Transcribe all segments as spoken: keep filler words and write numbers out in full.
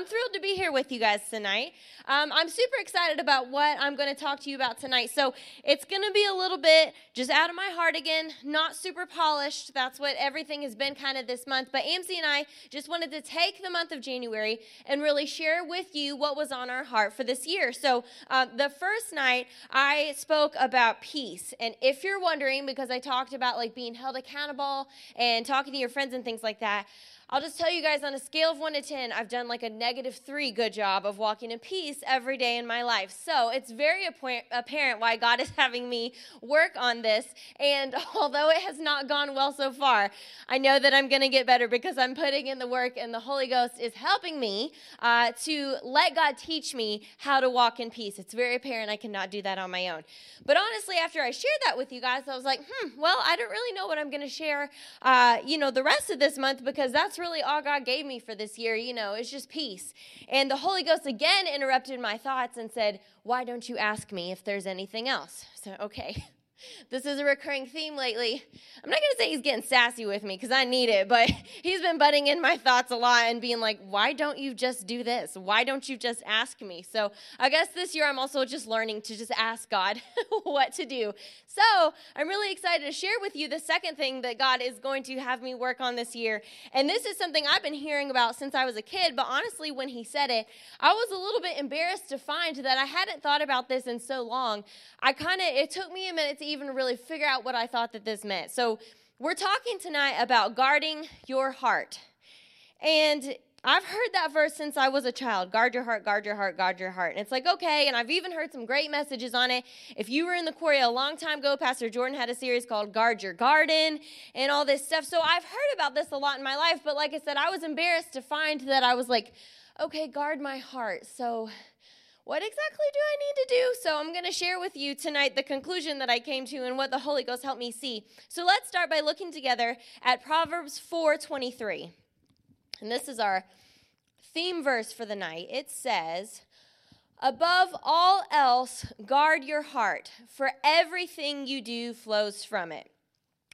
I'm thrilled to be here with you guys tonight. Um, I'm super excited about what I'm going to talk to you about tonight. So it's going to be a little bit just out of my heart again, not super polished. That's what everything has been kind of this month. But Amzie and I just wanted to take the month of January and really share with you what was on our heart for this year. So uh, the first night I spoke about peace. And if you're wondering, because I talked about like being held accountable and talking to your friends and things like that, I'll just tell you guys on a scale of one to ten, I've done like a negative three good job of walking in peace every day in my life. So it's very apparent why God is having me work on this. And although it has not gone well so far, I know that I'm going to get better because I'm putting in the work and the Holy Ghost is helping me uh, to let God teach me how to walk in peace. It's very apparent I cannot do that on my own. But honestly, after I shared that with you guys, I was like, hmm, well, I don't really know what I'm going to share, uh, you know, the rest of this month, because that's really all God gave me for this year, you know, it's just peace. And the Holy Ghost again interrupted my thoughts and said, why don't you ask me if there's anything else? So, okay, this is a recurring theme lately. I'm not going to say he's getting sassy with me because I need it, but he's been butting in my thoughts a lot and being like, why don't you just do this? Why don't you just ask me? So I guess this year I'm also just learning to just ask God what to do. So I'm really excited to share with you the second thing that God is going to have me work on this year. And this is something I've been hearing about since I was a kid, but honestly, when he said it, I was a little bit embarrassed to find that I hadn't thought about this in so long. I kind of, it took me a minute to even really figure out what I thought that this meant. So we're talking tonight about guarding your heart. And I've heard that verse since I was a child. Guard your heart, guard your heart, guard your heart. And it's like, okay, and I've even heard some great messages on it. If you were in the quarry a long time ago, Pastor Jordan had a series called Guard Your Garden and all this stuff. So I've heard about this a lot in my life, but like I said, I was embarrassed to find that I was like, okay, guard my heart. So what exactly do I need to do? So I'm going to share with you tonight the conclusion that I came to and what the Holy Ghost helped me see. So let's start by looking together at Proverbs four twenty-three. And this is our theme verse for the night. It says, above all else, guard your heart, for everything you do flows from it.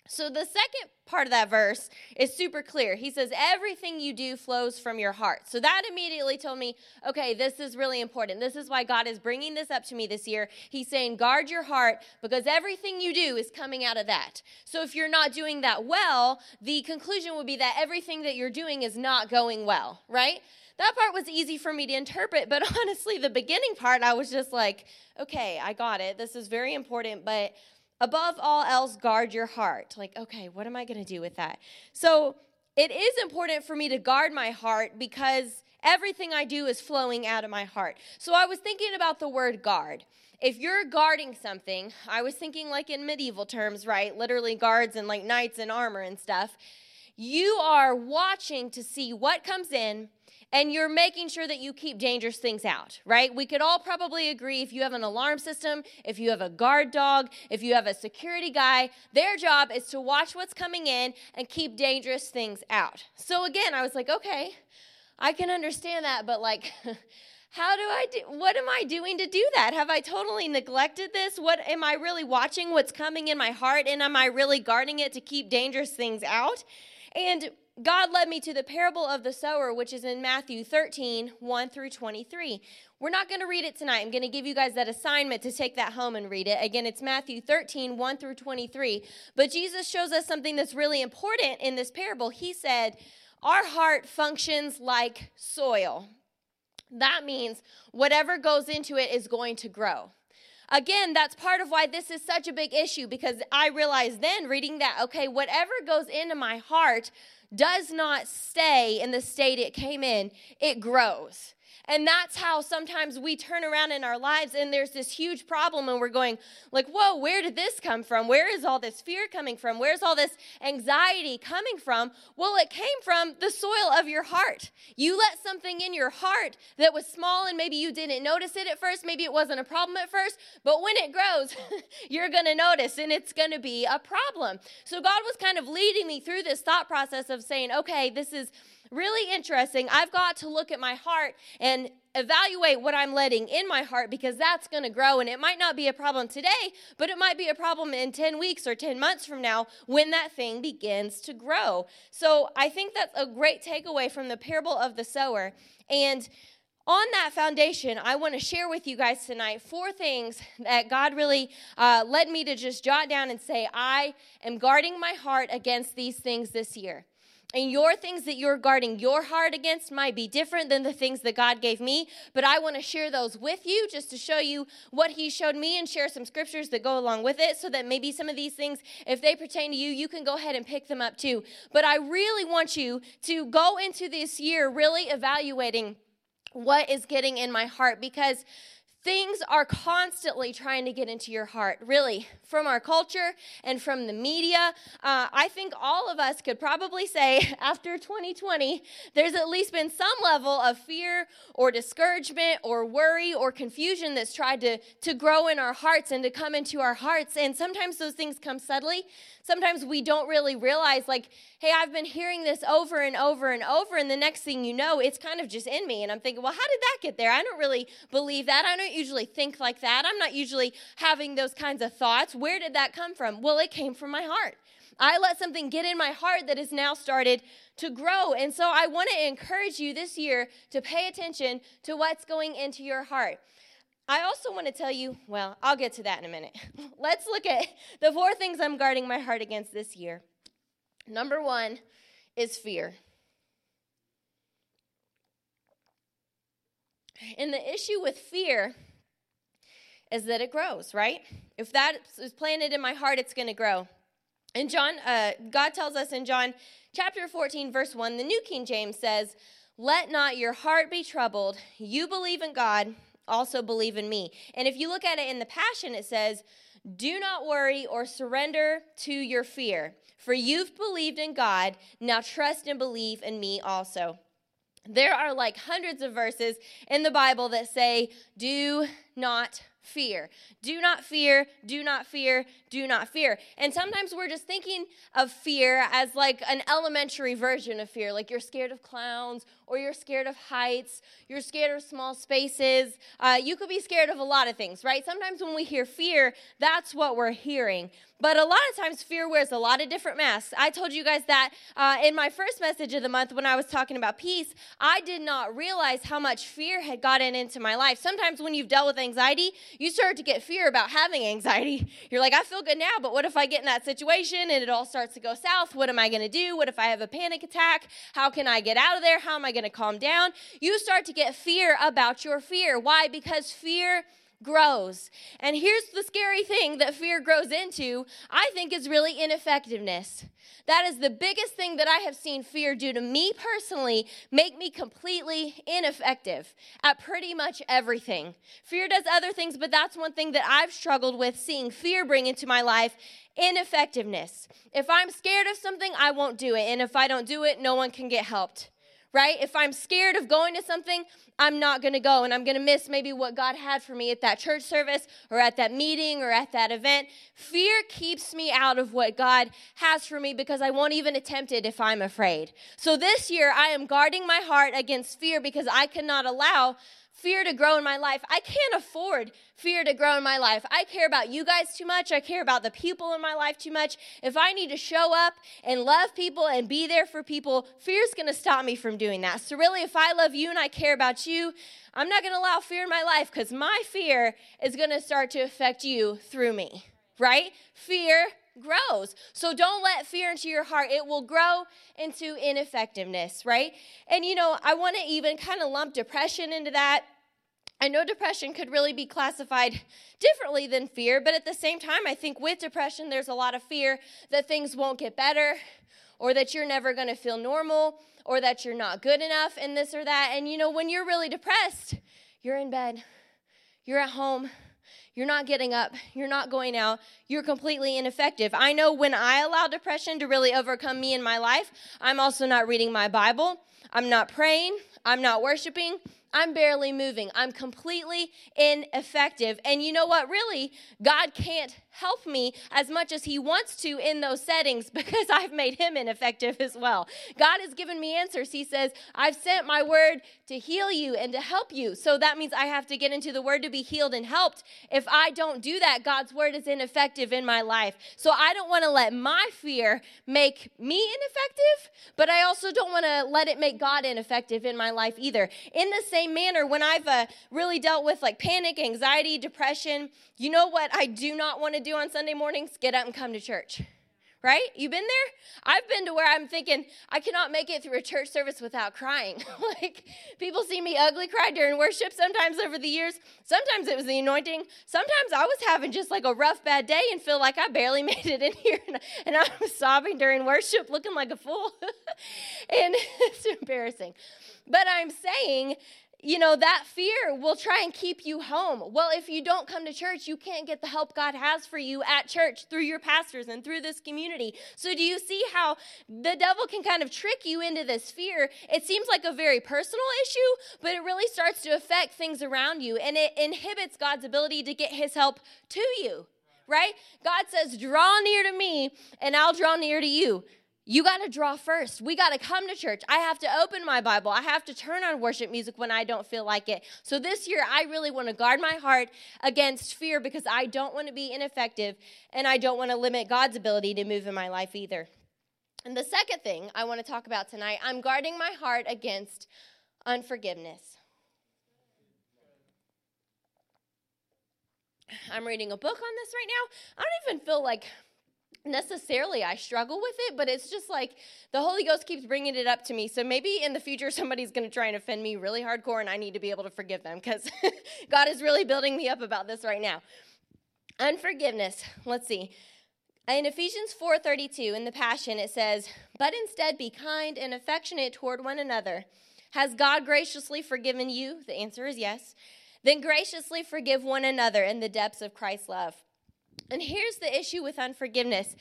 So the second part of that verse is super clear. He says, everything you do flows from your heart. So that immediately told me, okay, this is really important. This is why God is bringing this up to me this year. He's saying, guard your heart because everything you do is coming out of that. So if you're not doing that well, the conclusion would be that everything that you're doing is not going well, right? That part was easy for me to interpret, but honestly, the beginning part, I was just like, okay, I got it. This is very important, but above all else, guard your heart. Like, okay, what am I going to do with that? So it is important for me to guard my heart because everything I do is flowing out of my heart. So I was thinking about the word guard. If you're guarding something, I was thinking like in medieval terms, right? Literally guards and like knights in armor and stuff. You are watching to see what comes in, and you're making sure that you keep dangerous things out, right? We could all probably agree if you have an alarm system, if you have a guard dog, if you have a security guy, their job is to watch what's coming in and keep dangerous things out. So again, I was like, okay, I can understand that, but like, how do I do, what am I doing to do that? Have I totally neglected this? What, am I really watching what's coming in my heart, and am I really guarding it to keep dangerous things out? And God led me to the parable of the sower, which is in Matthew thirteen, one through twenty-three. We're not going to read it tonight. I'm going to give you guys that assignment to take that home and read it. Again, it's Matthew thirteen, one through twenty-three. But Jesus shows us something that's really important in this parable. He said, our heart functions like soil. That means whatever goes into it is going to grow. Again, that's part of why this is such a big issue, because I realized then reading that, okay, whatever goes into my heart does not stay in the state it came in, it grows. And that's how sometimes we turn around in our lives and there's this huge problem and we're going like, whoa, where did this come from? Where is all this fear coming from? Where's all this anxiety coming from? Well, it came from the soil of your heart. You let something in your heart that was small and maybe you didn't notice it at first. Maybe it wasn't a problem at first, but when it grows, you're going to notice and it's going to be a problem. So God was kind of leading me through this thought process of saying, okay, this is really interesting. I've got to look at my heart and evaluate what I'm letting in my heart, because that's going to grow, and it might not be a problem today, but it might be a problem in ten weeks or ten months from now when that thing begins to grow. So I think that's a great takeaway from the parable of the sower. And on that foundation, I want to share with you guys tonight four things that God really uh, led me to just jot down and say, I am guarding my heart against these things this year. And your things that you're guarding your heart against might be different than the things that God gave me, but I want to share those with you just to show you what he showed me and share some scriptures that go along with it, so that maybe some of these things, if they pertain to you, you can go ahead and pick them up too. But I really want you to go into this year really evaluating what is getting in my heart, because things are constantly trying to get into your heart, really, from our culture and from the media. Uh, I think all of us could probably say after twenty twenty, there's at least been some level of fear or discouragement or worry or confusion that's tried to, to grow in our hearts and to come into our hearts. And sometimes those things come subtly. Sometimes we don't really realize, like, hey, I've been hearing this over and over and over, and the next thing you know, it's kind of just in me. And I'm thinking, well, how did that get there? I don't really believe that. I don't usually think like that. I'm not usually having those kinds of thoughts. Where did that come from? Well, it came from my heart. I let something get in my heart that has now started to grow. And so I want to encourage you this year to pay attention to what's going into your heart. I also want to tell you, well, I'll get to that in a minute. Let's look at the four things I'm guarding my heart against this year. Number one is fear. And the issue with fear is that it grows, right? If that is planted in my heart, it's going to grow. And John, uh, God tells us in John chapter fourteen, verse one, the New King James says, "Let not your heart be troubled. You believe in God, also believe in me." And if you look at it in the Passion, it says, "Do not worry or surrender to your fear, for you've believed in God. Now trust and believe in me also." There are like hundreds of verses in the Bible that say, do not fear. Do not fear, do not fear, do not fear. And sometimes we're just thinking of fear as like an elementary version of fear. Like you're scared of clowns, or you're scared of heights, you're scared of small spaces. Uh, you could be scared of a lot of things, right? Sometimes when we hear fear, that's what we're hearing. But a lot of times fear wears a lot of different masks. I told you guys that uh, in my first message of the month when I was talking about peace, I did not realize how much fear had gotten into my life. Sometimes when you've dealt with anxiety, you start to get fear about having anxiety. You're like, I feel good now, but what if I get in that situation and it all starts to go south? What am I going to do? What if I have a panic attack? How can I get out of there? How am I going to calm down? You start to get fear about your fear. Why? Because fear grows. And here's the scary thing that fear grows into, I think, is really ineffectiveness. That is the biggest thing that I have seen fear do to me personally, make me completely ineffective at pretty much everything. Fear does other things, but that's one thing that I've struggled with, seeing fear bring into my life, ineffectiveness. If I'm scared of something, I won't do it. And if I don't do it, no one can get helped. Right? If I'm scared of going to something, I'm not going to go, and I'm going to miss maybe what God had for me at that church service or at that meeting or at that event. Fear keeps me out of what God has for me because I won't even attempt it if I'm afraid. So this year, I am guarding my heart against fear because I cannot allow fear to grow in my life. I can't afford fear to grow in my life. I care about you guys too much. I care about the people in my life too much. If I need to show up and love people and be there for people, fear's going to stop me from doing that. So really, if I love you and I care about you, I'm not going to allow fear in my life, because my fear is going to start to affect you through me, right? Fear grows. So don't let fear into your heart. It will grow into ineffectiveness, right? And, you know, I want to even kind of lump depression into that. I know depression could really be classified differently than fear, but at the same time, I think with depression, there's a lot of fear that things won't get better, or that you're never going to feel normal, or that you're not good enough, and this or that. And, you know, when you're really depressed, you're in bed, you're at home, you're not getting up, you're not going out, you're completely ineffective. I know when I allow depression to really overcome me in my life, I'm also not reading my Bible, I'm not praying, I'm not worshiping, I'm barely moving. I'm completely ineffective. And you know what? Really, God can't help me as much as he wants to in those settings because I've made him ineffective as well. God has given me answers. He says, I've sent my word to heal you and to help you. So that means I have to get into the word to be healed and helped. If I don't do that, God's word is ineffective in my life. So I don't want to let my fear make me ineffective, but I also don't want to let it make God ineffective in my life either. In the same manner, when I've uh, really dealt with like panic, anxiety, depression, you know what I do not want to do on Sunday mornings? Get up and come to church. Right? You've been there? I've been to where I'm thinking, I cannot make it through a church service without crying. Like, people see me ugly cry during worship sometimes over the years. Sometimes it was the anointing. Sometimes I was having just like a rough, bad day and feel like I barely made it in here. And, and I was sobbing during worship, looking like a fool. And it's embarrassing. But I'm saying, you know, that fear will try and keep you home. Well, if you don't come to church, you can't get the help God has for you at church through your pastors and through this community. So do you see how the devil can kind of trick you into this fear? It seems like a very personal issue, but it really starts to affect things around you, and it inhibits God's ability to get his help to you, right? God says, draw near to me, and I'll draw near to you. You got to draw first. We got to come to church. I have to open my Bible. I have to turn on worship music when I don't feel like it. So this year, I really want to guard my heart against fear because I don't want to be ineffective, and I don't want to limit God's ability to move in my life either. And the second thing I want to talk about tonight, I'm guarding my heart against unforgiveness. I'm reading a book on this right now. I don't even feel like necessarily I struggle with it, but it's just like the Holy Ghost keeps bringing it up to me. So maybe in the future, somebody's going to try and offend me really hardcore, and I need to be able to forgive them because God is really building me up about this right now. Unforgiveness. Let's see. In Ephesians four thirty-two, in the Passion, it says, but instead be kind and affectionate toward one another. Has God graciously forgiven you? The answer is yes. Then graciously forgive one another in the depths of Christ's love. And here's the issue with unforgiveness.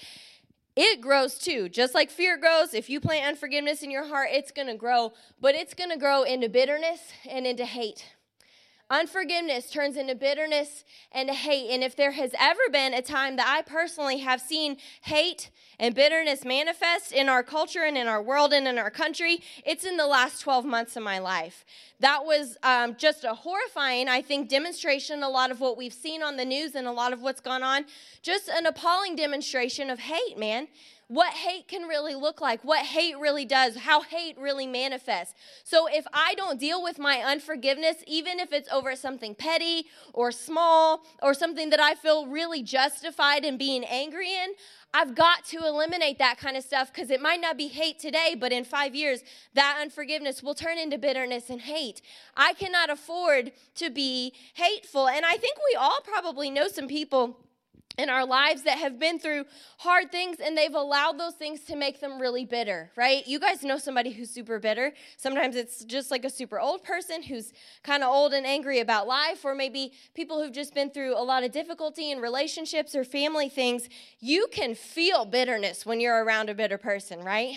It grows too. Just like fear grows, if you plant unforgiveness in your heart, it's going to grow. But it's going to grow into bitterness and into hate. Unforgiveness turns into bitterness and hate. And if there has ever been a time that I personally have seen hate and bitterness manifest in our culture and in our world and in our country, it's in the last twelve months of my life. That was um, just a horrifying, I think, demonstration, a lot of what we've seen on the news and a lot of what's gone on, just an appalling demonstration of hate, man. What hate can really look like, what hate really does, how hate really manifests. So if I don't deal with my unforgiveness, even if it's over something petty or small or something that I feel really justified in being angry in, I've got to eliminate that kind of stuff because it might not be hate today, but in five years, that unforgiveness will turn into bitterness and hate. I cannot afford to be hateful. And I think we all probably know some people in our lives that have been through hard things, and they've allowed those things to make them really bitter, right? You guys know somebody who's super bitter. Sometimes it's just like a super old person who's kind of old and angry about life, or maybe people who've just been through a lot of difficulty in relationships or family things. You can feel bitterness when you're around a bitter person, right?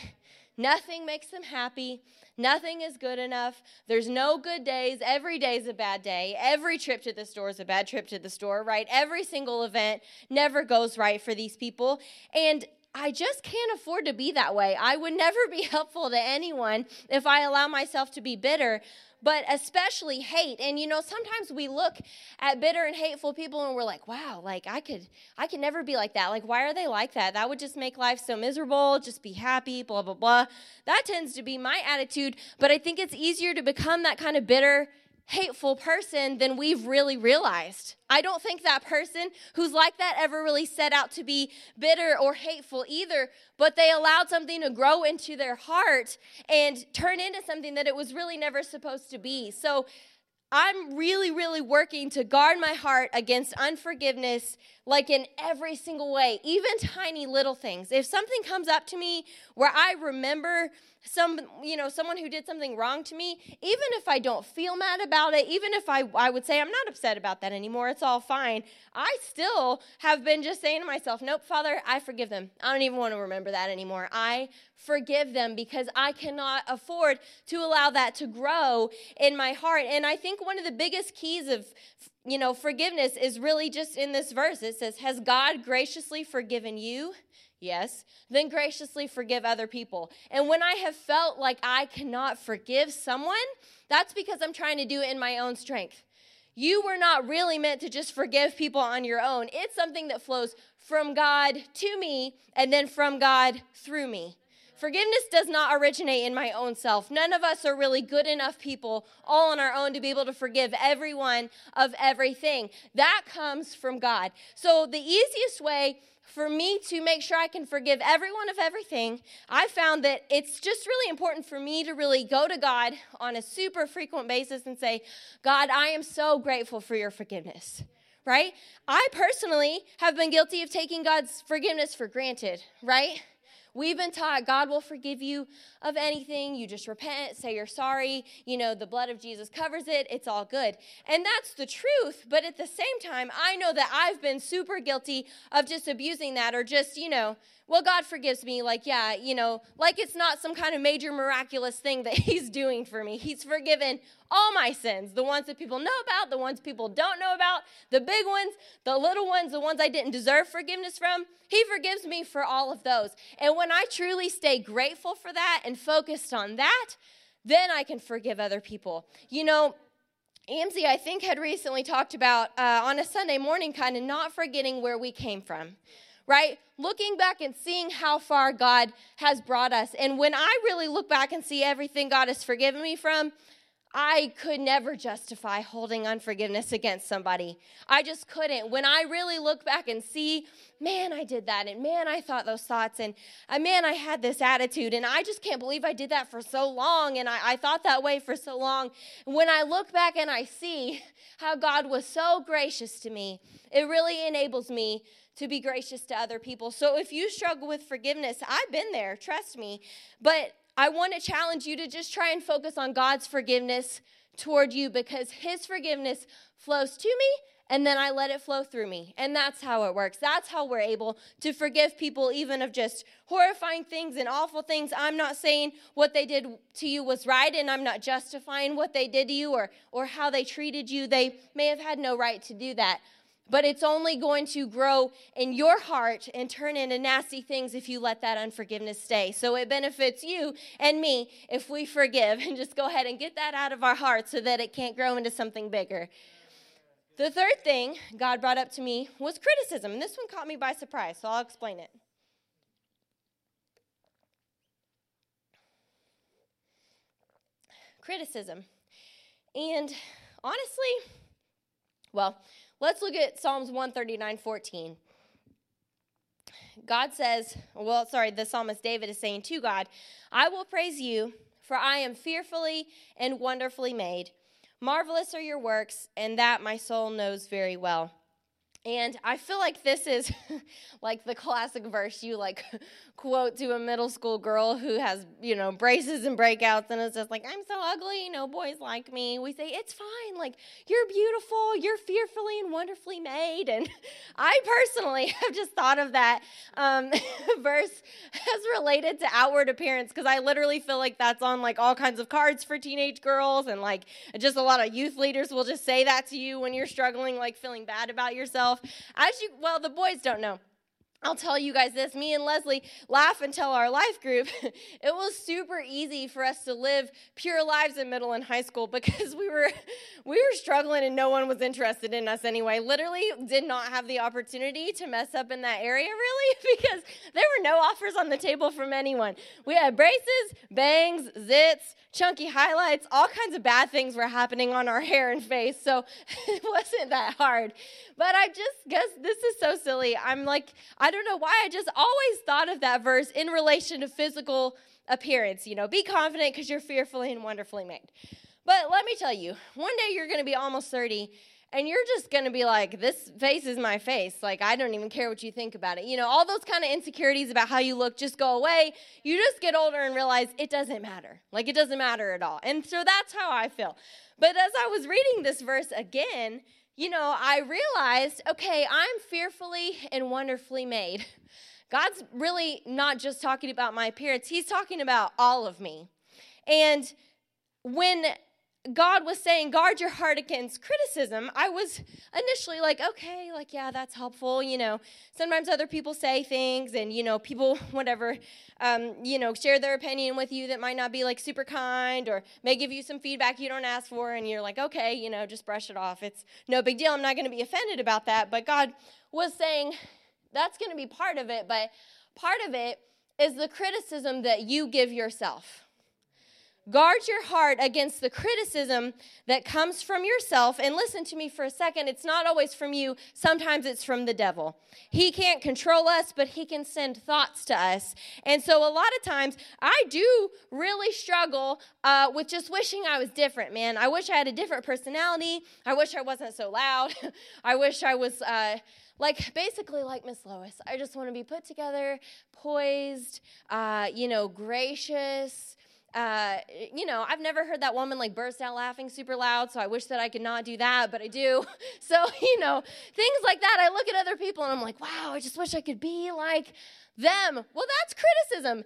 Nothing makes them happy. Nothing is good enough. There's no good days. Every day is a bad day. Every trip to the store is a bad trip to the store, right? Every single event never goes right for these people. And I just can't afford to be that way. I would never be helpful to anyone if I allow myself to be bitter, but especially hate. And, you know, sometimes we look at bitter and hateful people and we're like, wow, like I could, I could never be like that. Like, why are they like that? That would just make life so miserable. Just be happy, blah, blah, blah. That tends to be my attitude, but I think it's easier to become that kind of bitter, hateful person than we've really realized. I don't think that person who's like that ever really set out to be bitter or hateful either, but they allowed something to grow into their heart and turn into something that it was really never supposed to be. So I'm really, really working to guard my heart against unforgiveness, like in every single way, even tiny little things. If something comes up to me where I remember some, you know, someone who did something wrong to me, even if I don't feel mad about it, even if I, I would say I'm not upset about that anymore, it's all fine, I still have been just saying to myself, nope, Father, I forgive them. I don't even want to remember that anymore. I forgive them because I cannot afford to allow that to grow in my heart. And I think one of the biggest keys of, you know, forgiveness is really just in this verse. It says, has God graciously forgiven you? Yes, then graciously forgive other people. And when I have felt like I cannot forgive someone, that's because I'm trying to do it in my own strength. You were not really meant to just forgive people on your own. It's something that flows from God to me and then from God through me. Forgiveness does not originate in my own self. None of us are really good enough people all on our own to be able to forgive everyone of everything. That comes from God. So the easiest way for me to make sure I can forgive everyone of everything, I found that it's just really important for me to really go to God on a super frequent basis and say, God, I am so grateful for your forgiveness, right? I personally have been guilty of taking God's forgiveness for granted, right? We've been taught God will forgive you of anything. You just repent, say you're sorry. You know, the blood of Jesus covers it. It's all good. And that's the truth. But at the same time, I know that I've been super guilty of just abusing that or just, you know, well, God forgives me. Like, yeah, you know, like it's not some kind of major miraculous thing that he's doing for me. He's forgiven all my sins, the ones that people know about, the ones people don't know about, the big ones, the little ones, the ones I didn't deserve forgiveness from. He forgives me for all of those. And when I truly stay grateful for that and focused on that, then I can forgive other people. You know, Amzie, I think, had recently talked about uh, on a Sunday morning kind of not forgetting where we came from, right? Looking back and seeing how far God has brought us. And when I really look back and see everything God has forgiven me from, I could never justify holding unforgiveness against somebody. I just couldn't. When I really look back and see, man, I did that, and man, I thought those thoughts, and uh, man, I had this attitude, and I just can't believe I did that for so long, and I, I thought that way for so long. When I look back and I see how God was so gracious to me, it really enables me to be gracious to other people. So if you struggle with forgiveness, I've been there, trust me, but I want to challenge you to just try and focus on God's forgiveness toward you because his forgiveness flows to me and then I let it flow through me. And that's how it works. That's how we're able to forgive people even of just horrifying things and awful things. I'm not saying what they did to you was right and I'm not justifying what they did to you or, or how they treated you. They may have had no right to do that. But it's only going to grow in your heart and turn into nasty things if you let that unforgiveness stay. So it benefits you and me if we forgive and just go ahead and get that out of our heart so that it can't grow into something bigger. The third thing God brought up to me was criticism. And this one caught me by surprise, so I'll explain it. Criticism. And honestly, well, let's look at Psalms one thirty-nine, fourteen. God says, well, sorry, the psalmist David is saying to God, I will praise you, for I am fearfully and wonderfully made. Marvelous are your works, and that my soul knows very well. And I feel like this is like the classic verse you like quote to a middle school girl who has, you know, braces and breakouts and it's just like, I'm so ugly, no boys like me. We say, it's fine, like, you're beautiful, you're fearfully and wonderfully made. And I personally have just thought of that um, verse as related to outward appearance because I literally feel like that's on like all kinds of cards for teenage girls and like just a lot of youth leaders will just say that to you when you're struggling, like feeling bad about yourself. As you, well, the boys don't know. I'll tell you guys this. Me and Leslie laugh and tell our life group, it was super easy for us to live pure lives in middle and high school because we were we were struggling and no one was interested in us anyway. Literally did not have the opportunity to mess up in that area, really, because there were no offers on the table from anyone. We had braces, bangs, zits, chunky highlights, all kinds of bad things were happening on our hair and face, so it wasn't that hard. But I just guess this is so silly. I'm like, I don't know why, I just always thought of that verse in relation to physical appearance. You know, be confident because you're fearfully and wonderfully made. But let me tell you, one day you're going to be almost thirty And you're just going to be like, this face is my face. Like, I don't even care what you think about it. You know, all those kind of insecurities about how you look just go away. You just get older and realize it doesn't matter. Like, it doesn't matter at all. And so that's how I feel. But as I was reading this verse again, you know, I realized, okay, I'm fearfully and wonderfully made. God's really not just talking about my appearance. He's talking about all of me. And when God was saying, guard your heart against criticism, I was initially like, okay, like, yeah, that's helpful. You know, sometimes other people say things and, you know, people, whatever, um, you know, share their opinion with you that might not be like super kind or may give you some feedback you don't ask for. And you're like, okay, you know, just brush it off. It's no big deal. I'm not going to be offended about that. But God was saying that's going to be part of it. But part of it is the criticism that you give yourself. Guard your heart against the criticism that comes from yourself. And listen to me for a second. It's not always from you. Sometimes it's from the devil. He can't control us, but he can send thoughts to us. And so a lot of times I do really struggle uh, with just wishing I was different, man. I wish I had a different personality. I wish I wasn't so loud. I wish I was uh, like basically like Miss Lois. I just want to be put together, poised, uh, you know, gracious. Uh, you know, I've never heard that woman like burst out laughing super loud, so I wish that I could not do that, but I do. So, you know, things like that. I look at other people and I'm like, wow, I just wish I could be like them. Well, that's criticism.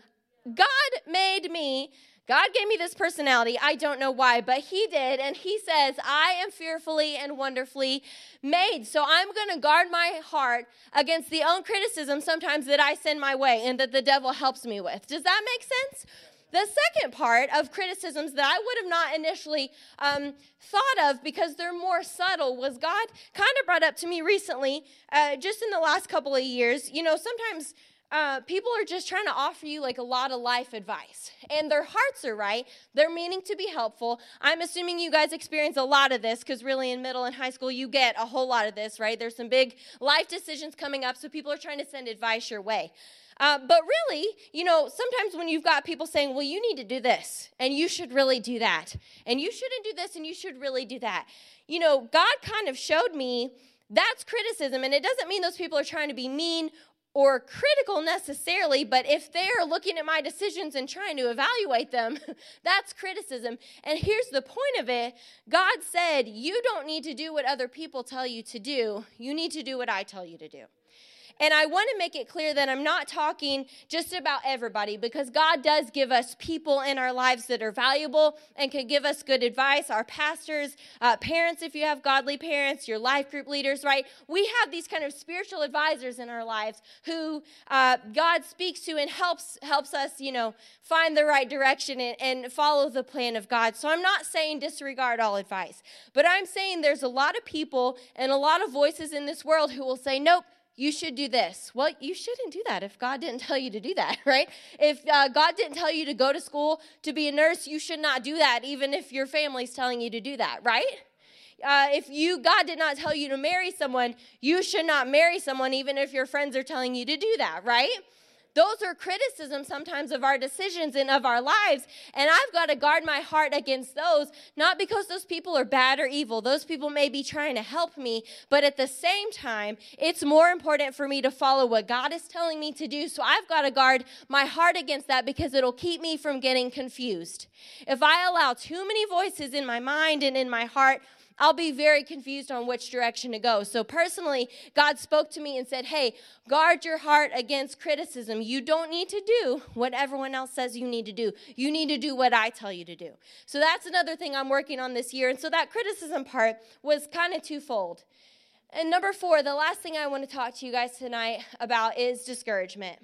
God made me. God gave me this personality. I don't know why, but he did. And he says, I am fearfully and wonderfully made. So I'm going to guard my heart against the own criticism sometimes that I send my way and that the devil helps me with. Does that make sense? The second part of criticisms that I would have not initially um, thought of because they're more subtle was God kind of brought up to me recently, uh, just in the last couple of years. You know, sometimes uh, people are just trying to offer you like a lot of life advice, and their hearts are right. They're meaning to be helpful. I'm assuming you guys experience a lot of this because really in middle and high school, you get a whole lot of this, right? There's some big life decisions coming up, so people are trying to send advice your way. Uh, but really, you know, sometimes when you've got people saying, well, you need to do this, and you should really do that, and you shouldn't do this, and you should really do that. You know, God kind of showed me that's criticism, and it doesn't mean those people are trying to be mean or critical necessarily, but if they're looking at my decisions and trying to evaluate them, that's criticism. And here's the point of it. God said, you don't need to do what other people tell you to do. You need to do what I tell you to do. And I want to make it clear that I'm not talking just about everybody, because God does give us people in our lives that are valuable and can give us good advice. Our pastors, uh, parents, if you have godly parents, your life group leaders, right? We have these kind of spiritual advisors in our lives who uh, God speaks to and helps helps us, you know, find the right direction and, and follow the plan of God. So I'm not saying disregard all advice, but I'm saying there's a lot of people and a lot of voices in this world who will say, nope, you should do this. Well, you shouldn't do that if God didn't tell you to do that, right? If uh, God didn't tell you to go to school to be a nurse, you should not do that, even if your family's telling you to do that, right? Uh, if you God did not tell you to marry someone, you should not marry someone, even if your friends are telling you to do that, right? Those are criticisms sometimes of our decisions and of our lives, and I've got to guard my heart against those, not because those people are bad or evil. Those people may be trying to help me, but at the same time, it's more important for me to follow what God is telling me to do, so I've got to guard my heart against that because it'll keep me from getting confused. If I allow too many voices in my mind and in my heart, I'll be very confused on which direction to go. So personally, God spoke to me and said, hey, guard your heart against criticism. You don't need to do what everyone else says you need to do. You need to do what I tell you to do. So that's another thing I'm working on this year. And so that criticism part was kind of twofold. And number four, the last thing I want to talk to you guys tonight about is discouragement.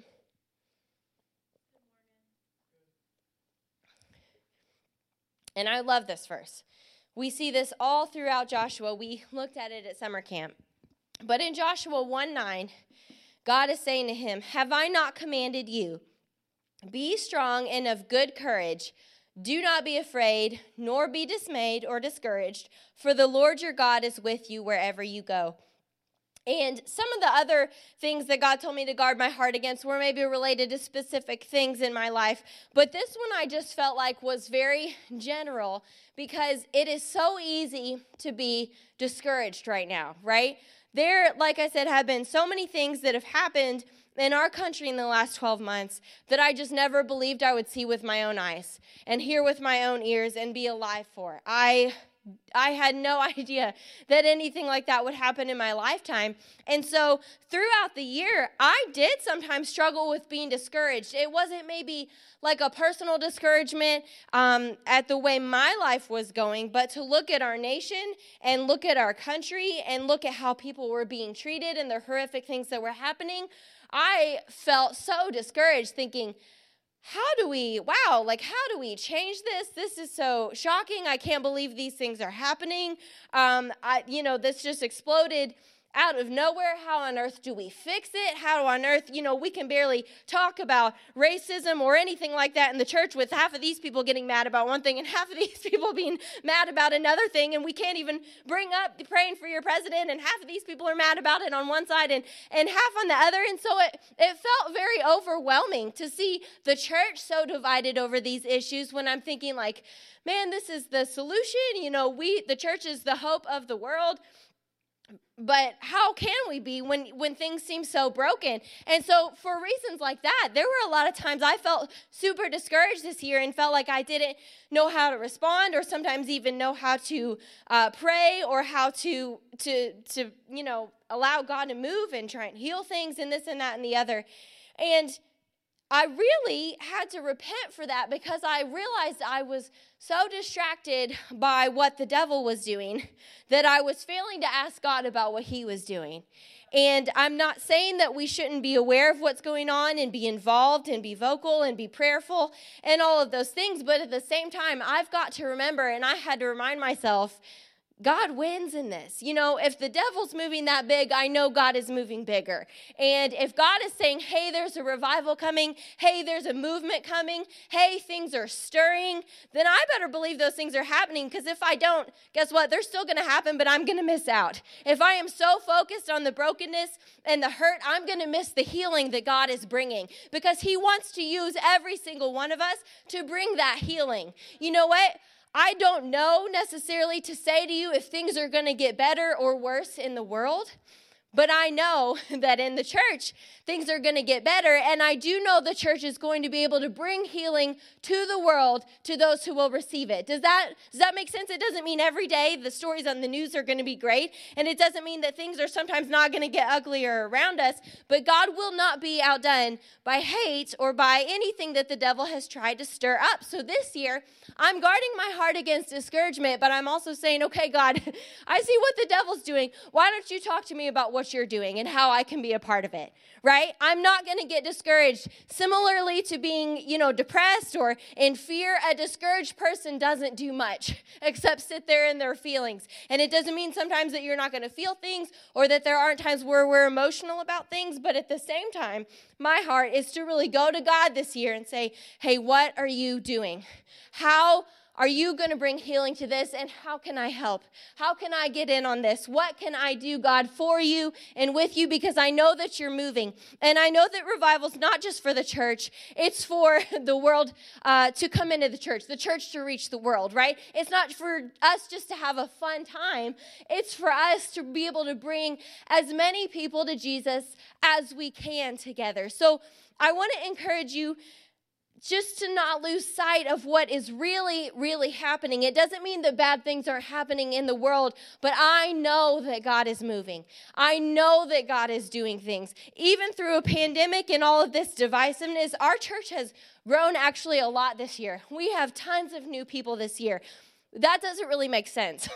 And I love this verse. We see this all throughout Joshua. We looked at it at summer camp. But in Joshua one nine, God is saying to him, have I not commanded you? Be strong and of good courage. Do not be afraid, nor be dismayed or discouraged, for the Lord your God is with you wherever you go. And some of the other things that God told me to guard my heart against were maybe related to specific things in my life. But this one I just felt like was very general, because it is so easy to be discouraged right now, right? There, like I said, have been so many things that have happened in our country in the last twelve months that I just never believed I would see with my own eyes and hear with my own ears and be alive for. I... I had no idea that anything like that would happen in my lifetime. And so throughout the year, I did sometimes struggle with being discouraged. It wasn't maybe like a personal discouragement um, at the way my life was going, but to look at our nation and look at our country and look at how people were being treated and the horrific things that were happening, I felt so discouraged, thinking, How do we, wow, like how do we change this? This is so shocking. I can't believe these things are happening. Um, I, you know, this just exploded out of nowhere. How on earth do we fix it? How on earth, you know, we can barely talk about racism or anything like that in the church with half of these people getting mad about one thing and half of these people being mad about another thing. And we can't even bring up praying for your president, and half of these people are mad about it on one side and, and half on the other. And so it, it felt very overwhelming to see the church so divided over these issues, when I'm thinking like, man, this is the solution. You know, we, the church is the hope of the world. But how can we be when, when things seem so broken? And so for reasons like that, there were a lot of times I felt super discouraged this year and felt like I didn't know how to respond, or sometimes even know how to uh, pray or how to, to, to, you know, allow God to move and try and heal things and this and that and the other. And I really had to repent for that, because I realized I was so distracted by what the devil was doing that I was failing to ask God about what he was doing. And I'm not saying that we shouldn't be aware of what's going on and be involved and be vocal and be prayerful and all of those things. But at the same time, I've got to remember, and I had to remind myself, God wins in this. You know, if the devil's moving that big, I know God is moving bigger. And if God is saying, hey, there's a revival coming, hey, there's a movement coming, hey, things are stirring, then I better believe those things are happening, because if I don't, guess what? They're still going to happen, but I'm going to miss out. If I am so focused on the brokenness and the hurt, I'm going to miss the healing that God is bringing, because he wants to use every single one of us to bring that healing. You know what? I don't know necessarily to say to you if things are going to get better or worse in the world, but I know that in the church, things are going to get better. And I do know the church is going to be able to bring healing to the world, to those who will receive it. Does that, does that make sense? It doesn't mean every day the stories on the news are going to be great. And it doesn't mean that things are sometimes not going to get uglier around us. But God will not be outdone by hate or by anything that the devil has tried to stir up. So this year, I'm guarding my heart against discouragement. But I'm also saying, okay, God, I see what the devil's doing. Why don't you talk to me about what you're doing and how I can be a part of it, right? I'm not going to get discouraged. Similarly to being, you know, depressed or in fear, a discouraged person doesn't do much except sit there in their feelings. And it doesn't mean sometimes that you're not going to feel things or that there aren't times where we're emotional about things. But at the same time, my heart is to really go to God this year and say, hey, what are you doing? How are you going to bring healing to this? And how can I help? How can I get in on this? What can I do, God, for you and with you? Because I know that you're moving. And I know that revival's not just for the church. It's for the world uh, to come into the church, the church to reach the world, right? It's not for us just to have a fun time. It's for us to be able to bring as many people to Jesus as we can together. So I want to encourage you just to not lose sight of what is really, really happening. It doesn't mean that bad things aren't happening in the world, but I know that God is moving. I know that God is doing things. Even through a pandemic and all of this divisiveness, our church has grown actually a lot this year. We have tons of new people this year. That doesn't really make sense.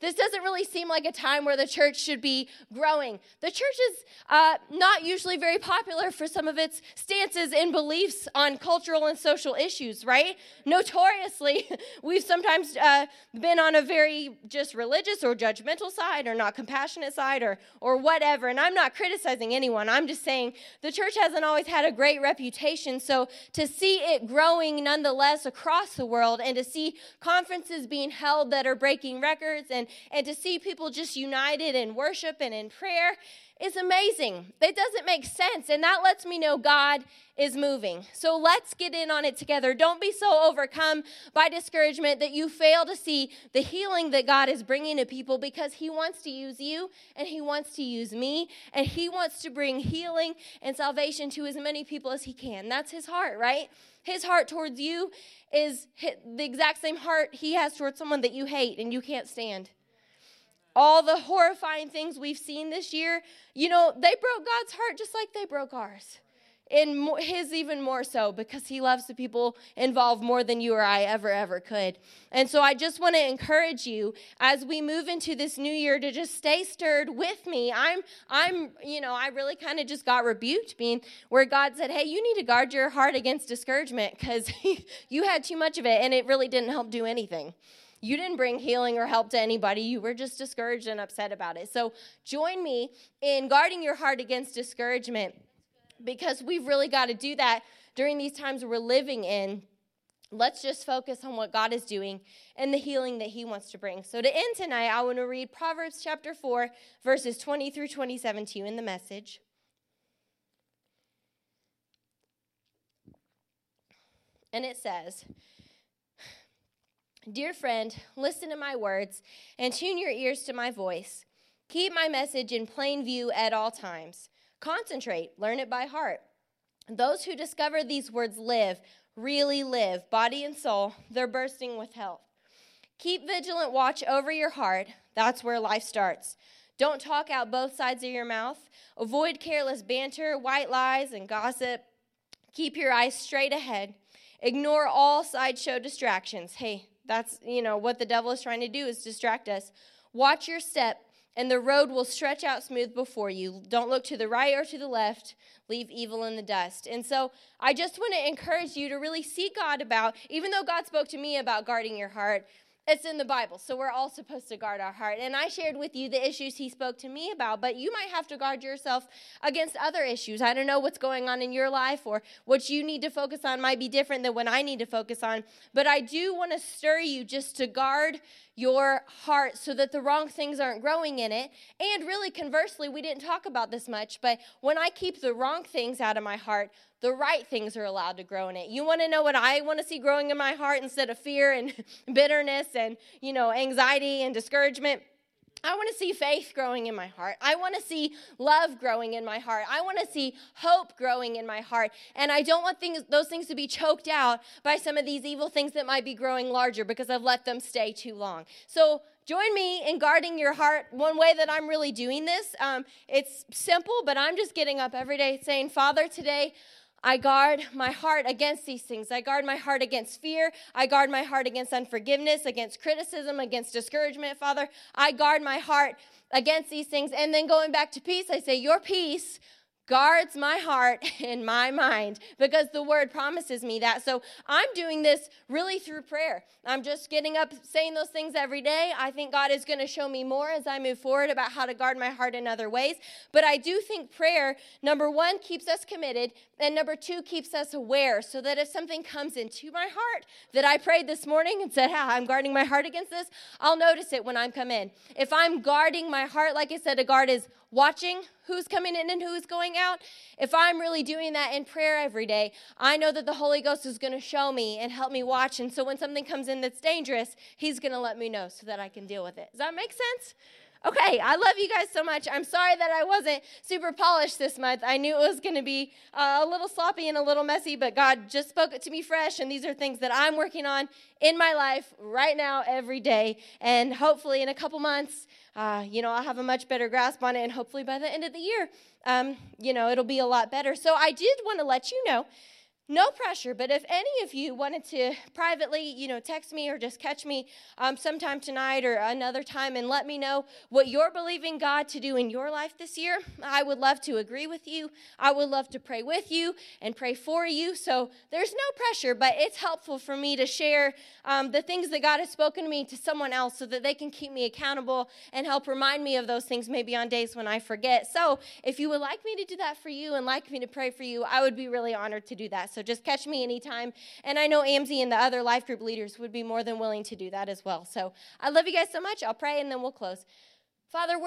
This doesn't really seem like a time where the church should be growing. The church is uh, not usually very popular for some of its stances and beliefs on cultural and social issues, right? Notoriously, we've sometimes uh, been on a very just religious or judgmental side, or not compassionate side, or, or whatever. And I'm not criticizing anyone. I'm just saying the church hasn't always had a great reputation. So to see it growing nonetheless across the world, and to see conferences being being held that are breaking records, and, and to see people just united in worship and in prayer is amazing. It doesn't make sense, and that lets me know God is moving. So let's get in on it together. Don't be so overcome by discouragement that you fail to see the healing that God is bringing to people, because he wants to use you, and he wants to use me, and he wants to bring healing and salvation to as many people as he can. That's his heart, right? His heart towards you is the exact same heart he has towards someone that you hate and you can't stand. All the horrifying things we've seen this year, you know, they broke God's heart just like they broke ours. And his even more so, because he loves the people involved more than you or I ever, ever could. And so I just want to encourage you as we move into this new year to just stay stirred with me. I'm, I'm, you know, I really kind of just got rebuked, being where God said, hey, you need to guard your heart against discouragement, because you had too much of it and it really didn't help do anything. You didn't bring healing or help to anybody. You were just discouraged and upset about it. So join me in guarding your heart against discouragement, because we've really got to do that during these times we're living in. Let's just focus on what God is doing and the healing that he wants to bring. So to end tonight, I want to read Proverbs chapter four, verses twenty through twenty-seven to you in the Message. And it says, dear friend, listen to my words and tune your ears to my voice. Keep my message in plain view at all times. Concentrate, learn it by heart. Those who discover these words live, really live, body and soul. They're bursting with health. Keep vigilant watch over your heart. That's where life starts. Don't talk out both sides of your mouth. Avoid careless banter, white lies, and gossip. Keep your eyes straight ahead. Ignore all sideshow distractions. Hey, that's, you know, what the devil is trying to do, is distract us. Watch your step, and the road will stretch out smooth before you. Don't look to the right or to the left. Leave evil in the dust. And so I just want to encourage you to really seek God about, even though God spoke to me about guarding your heart, it's in the Bible, so we're all supposed to guard our heart. And I shared with you the issues he spoke to me about, but you might have to guard yourself against other issues. I don't know what's going on in your life, or what you need to focus on might be different than what I need to focus on. But I do want to stir you just to guard your heart so that the wrong things aren't growing in it. And really, conversely, we didn't talk about this much, but when I keep the wrong things out of my heart, the right things are allowed to grow in it. You want to know what I want to see growing in my heart instead of fear and bitterness and, you know, anxiety and discouragement? I want to see faith growing in my heart. I want to see love growing in my heart. I want to see hope growing in my heart. And I don't want things, those things to be choked out by some of these evil things that might be growing larger because I've let them stay too long. So join me in guarding your heart. One way that I'm really doing this, um, it's simple, but I'm just getting up every day saying, Father, today, I guard my heart against these things. I guard my heart against fear. I guard my heart against unforgiveness, against criticism, against discouragement, Father. I guard my heart against these things. And then going back to peace, I say, your peace guards my heart and my mind, because the word promises me that. So I'm doing this really through prayer. I'm just getting up saying those things every day. I think God is going to show me more as I move forward about how to guard my heart in other ways. But I do think prayer, number one, keeps us committed, and number two, keeps us aware, so that if something comes into my heart that I prayed this morning and said, ah, I'm guarding my heart against this, I'll notice it when I'm come in. If I'm guarding my heart, like I said, a guard is watching who's coming in and who's going out. If I'm really doing that in prayer every day, I know that the Holy Ghost is going to show me and help me watch. And so when something comes in that's dangerous, he's going to let me know so that I can deal with it. Does that make sense? Okay, I love you guys so much. I'm sorry that I wasn't super polished this month. I knew it was going to be uh, a little sloppy and a little messy, but God just spoke it to me fresh, and these are things that I'm working on in my life right now every day. And hopefully in a couple months, Uh, you know, I'll have a much better grasp on it, and hopefully by the end of the year, um, you know, it'll be a lot better. So I did want to let you know, no pressure, but if any of you wanted to privately, you know, text me or just catch me um, sometime tonight or another time and let me know what you're believing God to do in your life this year, I would love to agree with you. I would love to pray with you and pray for you. So there's no pressure, but it's helpful for me to share um, the things that God has spoken to me to someone else so that they can keep me accountable and help remind me of those things maybe on days when I forget. So if you would like me to do that for you and like me to pray for you, I would be really honored to do that. So just catch me anytime. And I know Amzie and the other life group leaders would be more than willing to do that as well. So I love you guys so much. I'll pray, and then we'll close. Father, we're